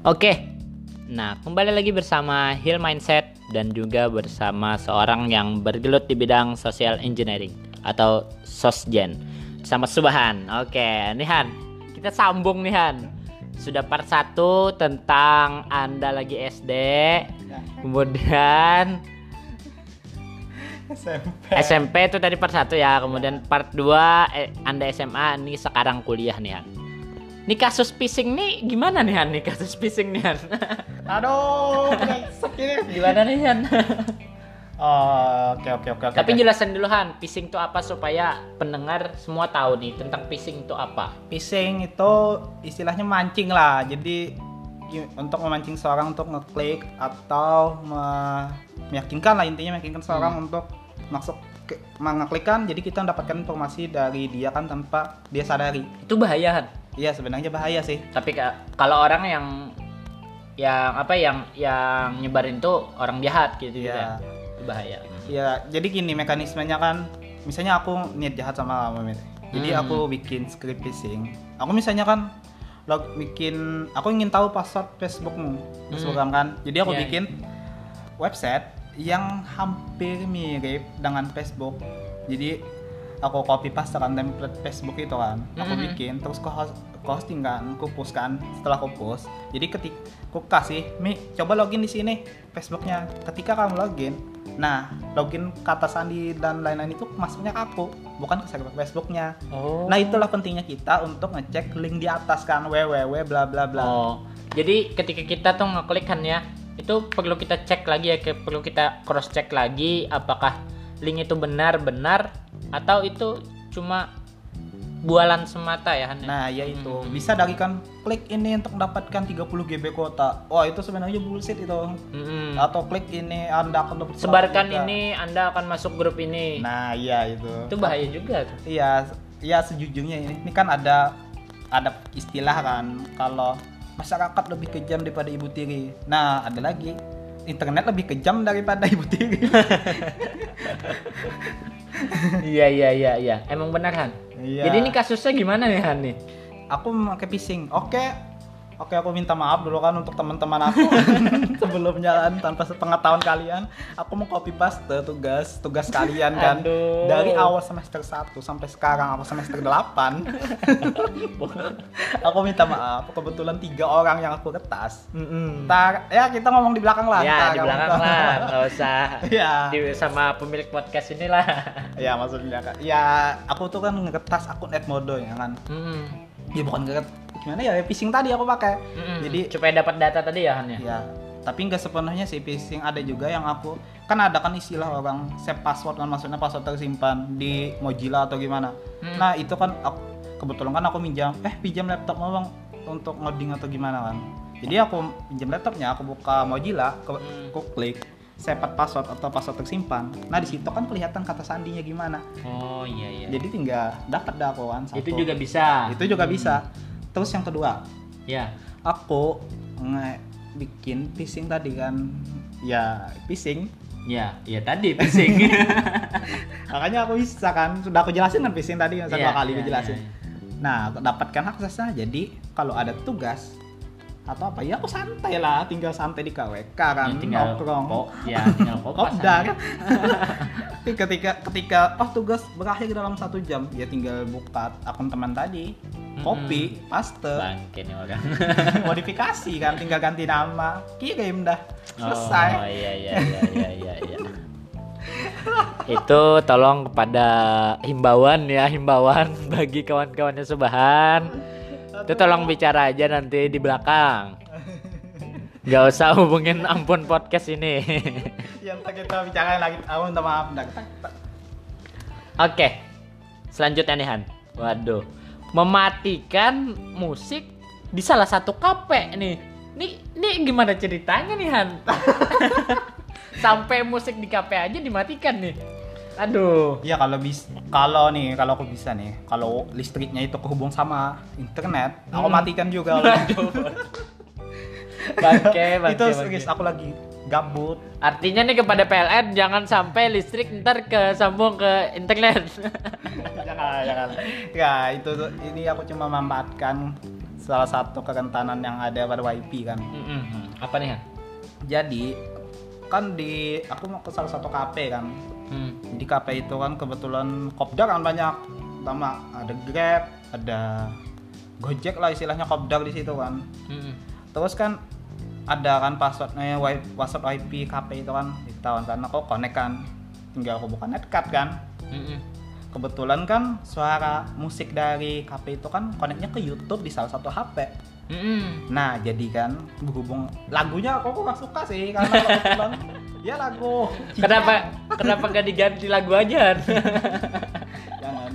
Oke, nah kembali lagi bersama Hill Mindset dan juga bersama seorang yang bergelut di bidang social engineering atau sosgen sama Subhan. Oke, nih Han, kita sambung nih Han. Sudah part 1 tentang Anda lagi SD, kemudian SMP itu tadi part 1 ya, kemudian part 2 Anda SMA, ini sekarang kuliah nih Han. Ini kasus phishing nih gimana nih Han? Aduh, gimana nih Han? Oke. Tapi jelasin dulu Han, phishing itu apa supaya pendengar semua tahu nih tentang phishing itu apa. Phishing itu istilahnya mancing lah. Jadi untuk memancing seorang untuk ngeklik atau meyakinkan lah, intinya meyakinkan seorang untuk masuk mengeklikkan. Jadi kita mendapatkan informasi dari dia kan tanpa dia sadari. Itu bahaya Han. Iya, sebenarnya bahaya sih. Tapi kalau orang yang nyebarin tuh orang jahat gitu ya. Bahaya. Ya, jadi gini mekanismenya kan, misalnya aku niat jahat sama kamu, jadi aku bikin script phishing. Aku misalnya kan aku ingin tahu password Facebookmu, Instagram kan. Jadi aku bikin website yang hampir mirip dengan Facebook. Jadi aku copy paste kan template Facebook itu kan. Aku bikin terus hosting kan, aku post kan. Setelah aku post, jadi aku kasih, "Mi, coba login di sini Facebooknya." Ketika kamu login, nah, login kata sandi dan lain-lain itu masuknya ke aku, bukan ke server Facebooknya. Oh. Nah, itulah pentingnya kita untuk ngecek link di atas kan, www bla bla bla. Oh. Jadi ketika kita tuh ngeklik kan ya, itu perlu kita cek lagi ya, perlu kita cross check lagi apakah link itu benar-benar atau itu cuma bualan semata ya Han. Nah, ya itu. Bisa dari kan klik ini untuk mendapatkan 30 GB kuota. Wah, itu sebenarnya bullshit itu. Atau klik ini Anda akan dapat sebarkan juga. Ini Anda akan masuk grup ini. Nah, iya itu. Itu bahaya juga tuh. Iya, ya sejujurnya ini kan ada istilah kan kalau masyarakat lebih kejam daripada ibu tiri. Nah, ada lagi internet lebih kejam daripada ibu tiri. Iya. Emang benar Han. Iya. Jadi ini kasusnya gimana nih Han nih? Aku pakai phishing. Oke, aku minta maaf dulu kan untuk teman-teman aku sebelum jalan tanpa sepengetahuan kalian. Aku mau copy paste tugas kalian kan. Aduh. Dari awal semester 1 sampai sekarang aku semester 8. Aku minta maaf. Kebetulan 3 orang yang aku retas. Ya kita ngomong di belakang lah. Ya di belakang lah. Gak usah. Ya. Sama pemilik podcast inilah. Ya maksudnya kan. Ya aku tuh kan ngeretas akun Edmodo ya kan. Ya bukan ngeretas. Gimana ya, phishing tadi aku pakai. Jadi supaya dapat data tadi ya Han ya. Iya. Tapi enggak sepenuhnya sih phishing, ada juga yang aku kan ada kan istilah orang save password kan, maksudnya password tersimpan di Mozilla atau gimana. Nah, itu kan kebetulan kan aku pinjam laptop Bang untuk ngoding atau gimana kan. Jadi aku pinjam laptopnya, aku buka Mozilla, aku klik save password atau password tersimpan. Nah, di situ kan kelihatan kata sandinya gimana. Oh, iya. Jadi tinggal dapat dah aku kan. Itu juga bisa. Itu juga bisa. Terus yang kedua, ya aku bikin phishing tadi kan, ya phishing. Ya tadi phishing. Makanya aku bisa kan, sudah aku jelasin kan phishing tadi kan, dua kali aku jelasin. Nah, aku dapatkan aksesnya, jadi kalau ada tugas atau apa, ya aku santai lah, tinggal santai di KWK kan, nongkrong. Tinggal kopdar. Ketika tugas berakhir dalam 1 jam, ya tinggal buka akun teman tadi. Copy, paste. Bangke nih orang. Modifikasi kan, tinggal ganti nama, kirim dah. Selesai. Oh iya. Itu tolong kepada himbauan bagi kawan-kawannya Subhan. Itu tolong bicara aja nanti di belakang. Gak usah hubungin Ampun Podcast ini. Yang kita bicarain lagi, minta maaf. Oke. Selanjutnya nih Han. Waduh. Mematikan musik di salah satu kafe nih. Ini gimana ceritanya nih Han? Sampai musik di kafe aja dimatikan nih. Aduh. Ya kalau aku bisa nih. Kalau listriknya itu kehubung sama internet, aku matikan juga. Bangke. Itu serius, aku lagi gabut. Artinya nih kepada PLN, jangan sampai listrik ntar kesambung ke internet. Jangan. Nggak, ini aku cuma memanfaatkan salah satu kerentanan yang ada pada WiFi kan. Apa nih? Jadi kan aku mau ke salah satu kafe kan. Di kafe itu kan kebetulan kopdar kan banyak, pertama ada Grab, ada Gojek lah istilahnya, kopdar di situ kan. Terus kan ada kan passwordnya password WiFi kafe itu kan, ketahuan kan aku connect kan, tinggal aku buka netcut kan. Kebetulan kan suara musik dari kafe itu kan connectnya ke YouTube di salah satu HP. Nah jadi kan berhubung lagunya aku gak suka sih karena kebetulan ya lagu Cica. Kenapa gak diganti lagu aja? Jangan.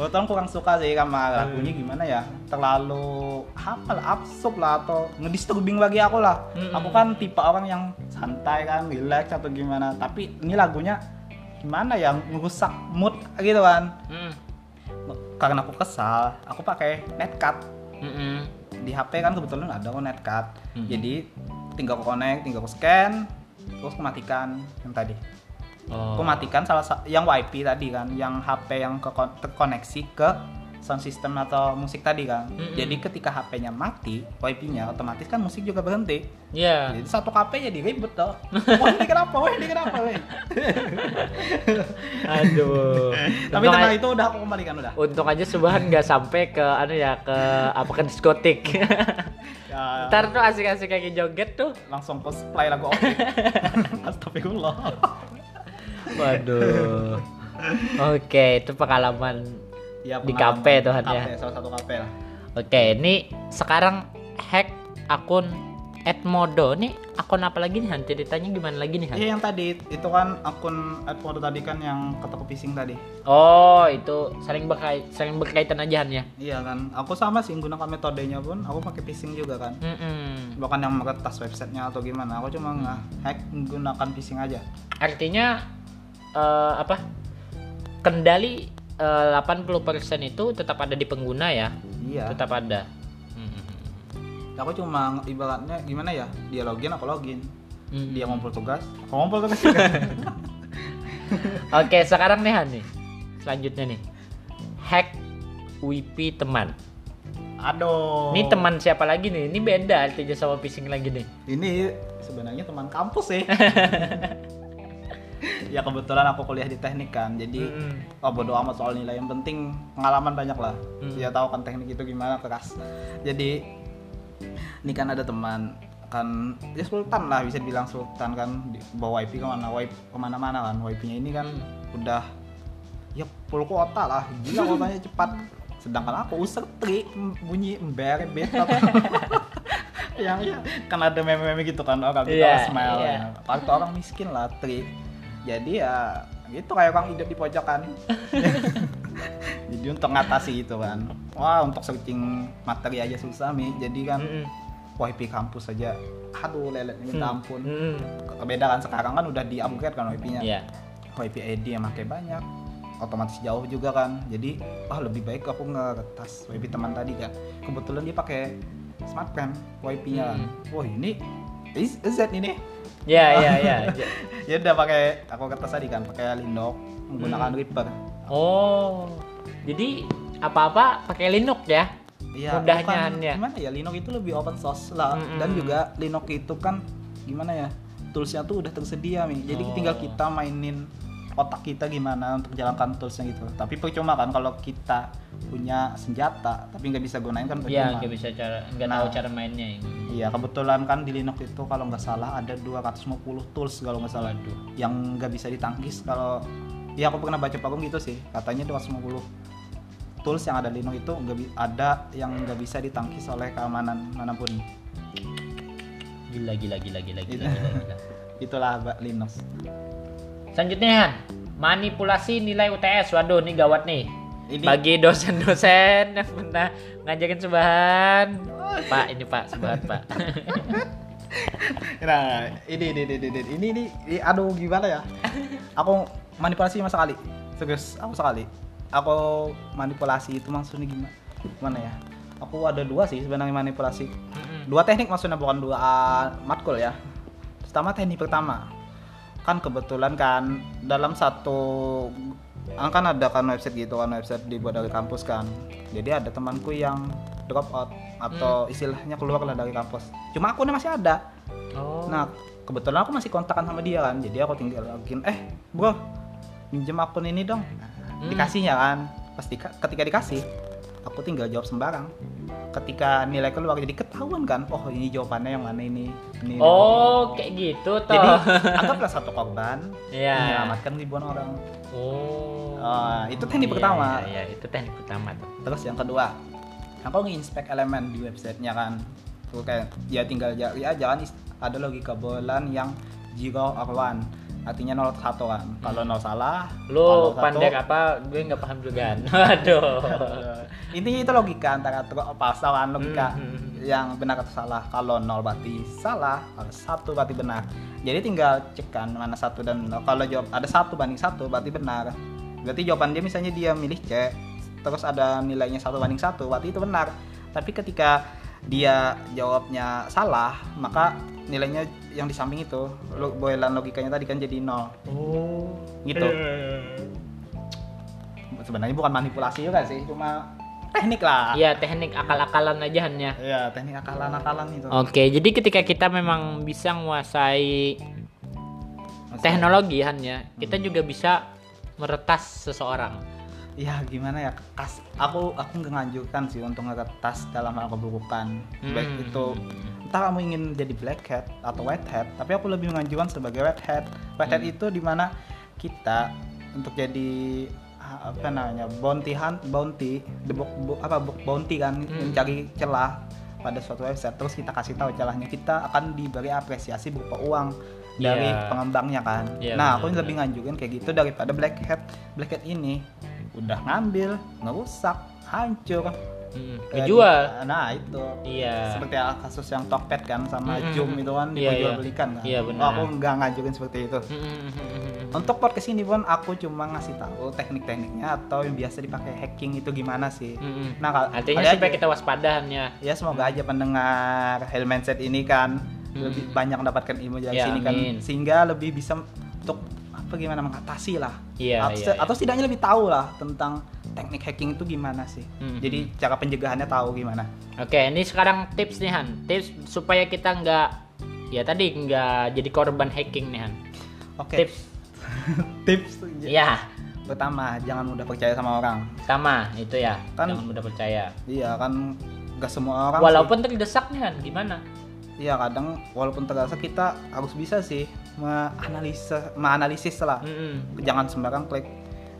Kebetulan kurang suka sih karena lagunya gimana ya, terlalu absurd lah atau ngedisturbing bagi aku lah. Aku kan tipe orang yang santai kan, relax atau gimana, tapi ini lagunya gimana ya, ngerusak mood gitu kan. Karena aku kesal, aku pakai netcut. Di HP kan kebetulan ada netcut. Jadi tinggal aku connect, tinggal aku scan, terus aku matikan yang tadi. Aku matikan yang WiFi tadi kan, yang HP yang terkoneksi ke sound system atau musik tadi kan. Jadi ketika HP-nya mati, WiFi-nya otomatis kan musik juga berhenti. Iya. Yeah. Jadi satu HP jadi ribet toh. Wah, ini kenapa? Aduh. Tapi tenang, itu udah aku kembalikan udah. Untung aja Subhan enggak sampai ke ke diskotik. Ya. Ntar tuh asik-asik kayak joget tuh, langsung cosplay lagu oke. Astagfirullah. Waduh. Oke, itu pengalaman di kafe tuh ya. Salah satu kafe lah. Oke, ini sekarang hack akun Edmodo nih. Akun apa lagi nih Han? Ceritanya gimana lagi nih Han? Iya yang tadi itu kan akun Edmodo tadi kan yang kata phishing tadi. Oh, itu saling berkaitan aja Han ya. Iya kan. Aku sama sih gunakan metodenya pun. Aku pakai phishing juga kan. Bukan yang meretas websitenya atau gimana. Aku cuma nge-hack menggunakan phishing aja. Artinya kendali 80% itu tetap ada di pengguna ya? Iya. Tetap ada. Aku cuma ibaratnya gimana ya? Dia login, aku login. Dia ngumpul tugas juga. Oke, sekarang nih Han nih. Selanjutnya nih. Hack WiFi teman. Aduh. Ini teman siapa lagi nih? Ini beda artinya sama phishing lagi nih. Ini sebenarnya teman kampus sih. Ya kebetulan aku kuliah di teknik kan, jadi bodo amat soal nilai, yang penting pengalaman banyak lah. Ya tahu kan teknik itu gimana, keras. Jadi ini kan ada teman kan, ya sultan lah, bisa dibilang sultan kan, bawa wifi kemana-mana kan, wifi-nya ini kan udah ya full kuota lah, gila kuotanya cepat. Sedangkan aku user 3, bunyi ember yang kan ada meme-meme gitu kan, orang gitu smile ya. Atau orang miskin lah, tri. Jadi ya gitu kayak orang hidup di pojokan. Jadi untuk ngatasi itu kan, wah untuk searching materi aja susah Mi. Jadi kan WiFi kampus aja, aduh leletnya minta ampun. Beda kan sekarang kan udah di upgrade kan WiFi-nya. WiFi ID yang pakai banyak, otomatis jauh juga kan. Jadi wah lebih baik aku ngeretas WiFi teman tadi kan. Kebetulan dia pakai smartphone WiFi-nya. Wah ini Z ini. Ya. Ya udah pakai aku kertas tadi kan, pakai Linux menggunakan Reaper. Oh. Jadi apa-apa pakai Linux ya? Iya. Mudahnya gimana ya? Linux itu lebih open source lah dan juga Linux itu kan gimana ya? Toolsnya tuh udah tersedia Mi. Jadi tinggal kita mainin otak kita gimana untuk menjalankan toolsnya gitu. Tapi percuma kan kalau kita punya senjata tapi nggak bisa gunain kan percuma. Iya, nggak tahu cara mainnya. Iya, kebetulan kan di Linux itu kalau nggak salah ada 250 tools kalau nggak salah. Aduh. Yang nggak bisa ditangkis kalau ya aku pernah baca pakum gitu sih, katanya 250 tools yang ada di Linux itu ada yang nggak bisa ditangkis oleh keamanan manapun. Gila. Itulah Linux. Selanjutnya, manipulasi nilai UTS. Waduh, ini gawat nih. Ini bagi dosen-dosen yang pernah ngajakin Subhan. Pak, ini Pak, Subhan Pak. Nah, ini aduh gimana ya? Aku manipulasi masa kali. Serius, aku sekali. Aku manipulasi itu maksudnya gimana ya? Aku ada 2 sih sebenarnya manipulasi. Dua teknik maksudnya, bukan dua matkul ya. Pertama, teknik pertama. Kan kebetulan kan dalam satu kan ada kan website gitu kan, website dibuat dari kampus kan. Jadi ada temanku yang drop out atau istilahnya keluar lah dari kampus. Cuma akunnya masih ada. Oh. Nah, kebetulan aku masih kontakkan sama dia kan. Jadi aku tinggal login, bro, minjem akun ini dong. Dikasihnya kan. Pasti ketika dikasih, aku tinggal jawab sembarang. Ketika nilai keluar jadi ketahuan kan, oh ini jawabannya yang mana ini oh kayak gitu toh. Jadi anggaplah satu korban menyelamatkan ribuan orang. Itu teknik pertama. Itu teknik pertama tuh. Terus yang kedua, aku nginspek elemen di websitenya kan. Terus kayak ya tinggal cari aja kan, ada logika boolean yang 0 or 1, artinya 0 atau 1 kan. Kalau 0 salah, lu pandek apa gue nggak paham juga. Aduh. Intinya itu logika antara pasangan logika yang benar atau salah. Kalau 0 berarti salah, kalau 1 berarti benar. Jadi tinggal cek kan mana 1 dan 0. Kalau jawab ada 1 banding 1 berarti benar. Berarti jawaban dia misalnya dia milih C, terus ada nilainya 1 banding 1 berarti itu benar. Tapi ketika dia jawabnya salah, maka nilainya yang di samping itu boolean logikanya tadi kan jadi 0. Gitu. Sebenarnya bukan manipulasi juga sih, cuma teknik lah. Iya, teknik akal-akalan aja hanya. Iya, teknik akal-akalan itu. Oke, jadi ketika kita memang bisa menguasai teknologi hanya, kita juga bisa meretas seseorang. Ya gimana ya, aku nggak nganjurkan sih untuk ngeretas dalam hal keburukan. Baik itu entah kamu ingin jadi black hat atau white hat, tapi aku lebih menganjurkan sebagai white hat. White hat itu dimana kita untuk jadi apa namanya bounty kan, mencari celah pada suatu website, terus kita kasih tahu celahnya, kita akan diberi apresiasi berupa uang dari pengembangnya kan. Nah aku lebih nganjurin kayak gitu daripada black hat. Black hat ini udah ngambil, ngerusak, hancur, dijual. Nah itu, seperti kasus yang Tokped kan sama Zoom itu kan diperjualbelikan kan. Benar. Aku nggak ngajurin seperti itu. Untuk podcast ini pun aku cuma ngasih tahu teknik-tekniknya atau yang biasa dipakai hacking itu gimana sih. Nah artinya supaya kita waspadaannya. Ya semoga aja pendengar Hill Mindset ini kan lebih banyak mendapatkan ilmu dari sini kan, sehingga lebih bisa untuk bagaimana mengatasi lah, atau setidaknya lebih tahu lah tentang teknik hacking itu gimana sih. Jadi cara pencegahannya tahu gimana. Oke, ini sekarang tips nih Han, tips supaya kita nggak jadi korban hacking nih Han. Oke. Tips. Tips. Ya. Pertama, jangan mudah percaya sama orang. Sama itu ya. Kan, jangan mudah percaya. Iya kan, nggak semua orang. Walaupun terdesak nih Han, gimana? Iya kadang walaupun terdesak kita harus bisa sih menganalisis lah. Jangan sembarang klik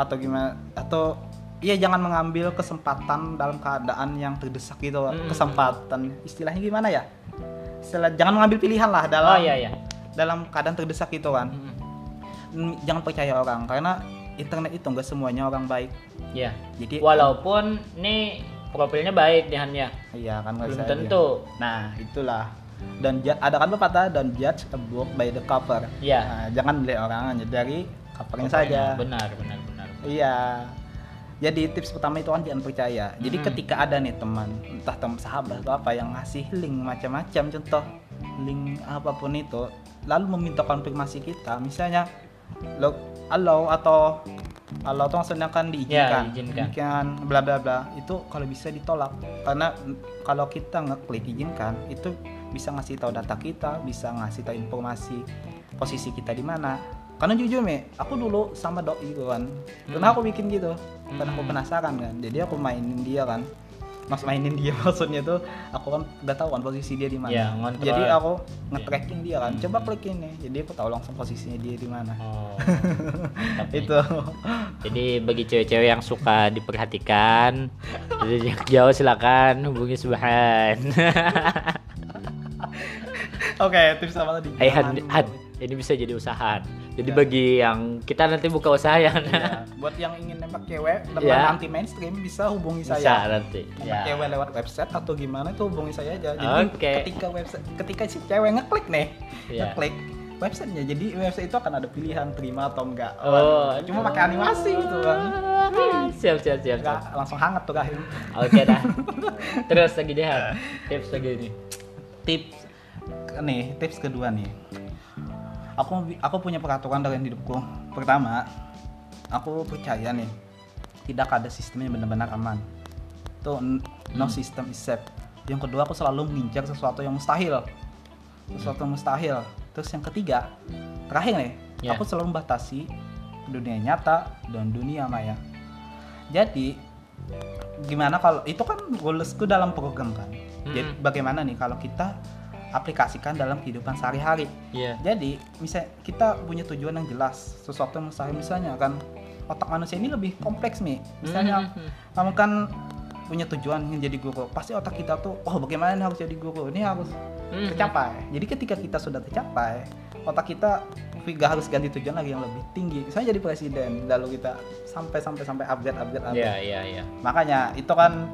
atau gimana, atau jangan mengambil kesempatan dalam keadaan yang terdesak gitu. Kesempatan istilahnya gimana ya, jangan mengambil pilihan lah dalam dalam keadaan terdesak gitu kan. Jangan percaya orang, karena internet itu nggak semuanya orang baik ya. Jadi walaupun nih profilnya baik deh ya, iya kan belum tentu dia. Nah itulah. Dan ada kan pepatah, don't judge a book by the cover. Iya. Nah, jangan beli orang dari covernya saja. Benar. Iya. Jadi tips pertama itu kan jangan percaya. Jadi ketika ada nih teman, entah teman sahabat atau apa yang ngasih link macam-macam, contoh link apapun itu, lalu meminta konfirmasi kita, misalnya allow atau allow itu maksudnya kan diizinkan bla bla bla, itu kalau bisa ditolak, karena kalau kita ngeklik izinkan itu bisa ngasih tahu data kita, bisa ngasih tahu informasi posisi kita di mana. Karena jujur aku dulu sama doi gitu kan. Karena aku bikin gitu, karena aku penasaran kan. Jadi aku mainin dia kan. Maksudnya tuh aku kan udah tahu kan posisi dia di mana. Jadi aku nge-tracking dia kan. Coba klik ini. Jadi aku tahu langsung posisinya dia di mana. Itu. Jadi bagi cewek-cewek yang suka diperhatikan, dari jauh silakan hubungi Subhan. Oke, tips sama tadi. Ini bisa jadi usaha. Jadi bagi yang kita nanti buka usaha ya. Buat yang ingin nembak cewek, anti mainstream bisa hubungi saya. Bisa nanti. Nembak cewek lewat website atau gimana itu hubungi saya aja. Jadi ketika si cewek ngeklik nih, ngeklik websitenya, jadi website itu akan ada pilihan terima atau enggak. Cuma pakai animasi gitu kan. Siap. Langsung hangat tuh kan. Oke dah. Terus lagi deh. Tips lagi nih. tips nih, tips kedua nih. Aku punya peraturan dalam hidupku. Pertama, aku percaya nih, tidak ada sistem yang benar-benar aman. Tuh, no system is safe. Yang kedua, aku selalu mengincar sesuatu yang mustahil. Terus yang ketiga, terakhir nih, aku selalu membatasi dunia nyata dan dunia maya. Jadi, gimana kalau itu kan rulesku dalam program kan. Jadi bagaimana nih kalau kita aplikasikan dalam kehidupan sehari-hari. Jadi, misalnya kita punya tujuan yang jelas, sesuatu yang mustahil misalnya kan. Otak manusia ini lebih kompleks nih. Misalnya, kamu kan punya tujuan ingin jadi guru, pasti otak kita tuh, oh bagaimana harus jadi guru, ini harus tercapai. Jadi ketika kita sudah tercapai, otak kita gak harus ganti tujuan lagi yang lebih tinggi, misalnya jadi presiden, lalu kita sampai upgrade. Makanya itu kan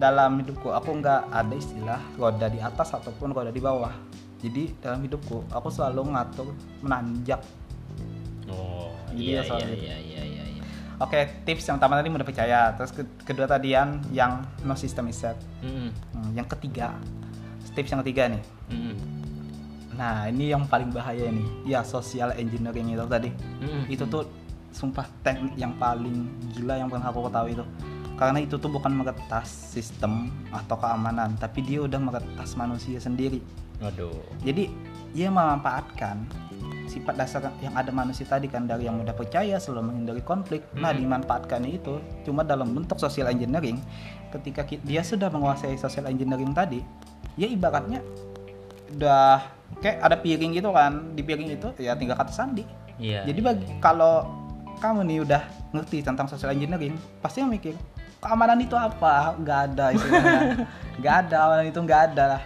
dalam hidupku, aku nggak ada istilah roda di atas ataupun roda di bawah. Jadi dalam hidupku, aku selalu ngatur menanjak. Oke, tips yang pertama tadi mudah percaya, terus kedua tadian yang no system is set. Yang ketiga, tips yang ketiga nih. Nah, ini yang paling bahaya nih. Ya, social engineering itu tadi. Itu tuh sumpah teknik yang paling gila yang pernah aku ketahui itu. Karena itu tuh bukan meretas sistem atau keamanan, tapi dia udah meretas manusia sendiri. Jadi, dia memanfaatkan sifat dasar yang ada manusia tadi kan, dari yang mudah percaya, selalu menghindari konflik. Nah, dimanfaatkannya itu cuma dalam bentuk social engineering. Ketika dia sudah menguasai social engineering tadi, ya ibaratnya udah kayak ada piring gitu kan, di piring itu ya tinggal kata sandi. Jadi kalau kamu nih udah ngerti tentang social engineering, pasti yang mikir keamanan itu apa? Nggak ada istilahnya. Nggak ada, keamanan itu nggak ada lah.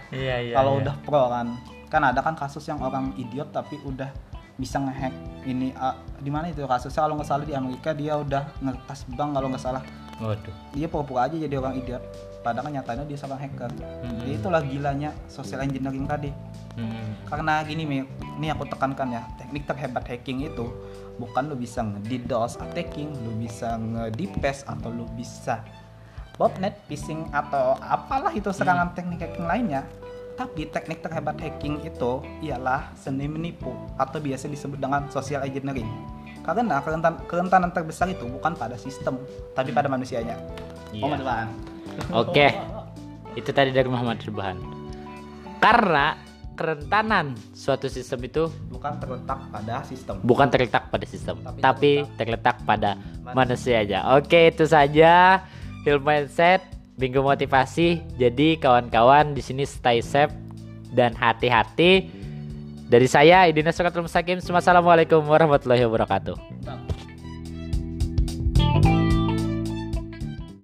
Kalau udah pro kan, kan ada kan kasus yang orang idiot tapi udah bisa ngehack ini, di mana itu kasusnya kalau nggak salah di Amerika, dia udah ngeretas bank kalau nggak salah. Dia pura-pura aja jadi orang idiot, padahal kan nyatanya dia seorang hacker. Jadi itulah gilanya social engineering tadi. Karena gini Mir, ini aku tekankan ya, teknik terhebat hacking itu bukan lo bisa nge-DDoS attacking, lo bisa nge-DPS, atau lo bisa botnet, phishing, atau apalah itu serangan teknik hacking lainnya. Tapi teknik terhebat hacking itu ialah seni menipu, atau biasa disebut dengan social engineering. Karena kerentanan terbesar itu bukan pada sistem, tapi pada manusianya. Muhammad Subhan. Oke. Itu tadi dari Muhammad Subhan. Karena kerentanan suatu sistem itu bukan terletak pada sistem. Tapi terletak pada manusia aja. Oke, itu saja Hill Mindset Minggu Motivasi. Jadi kawan-kawan di sini stay safe dan hati-hati. Dari saya Idina Suratul Masakim. Assalamualaikum warahmatullahi wabarakatuh.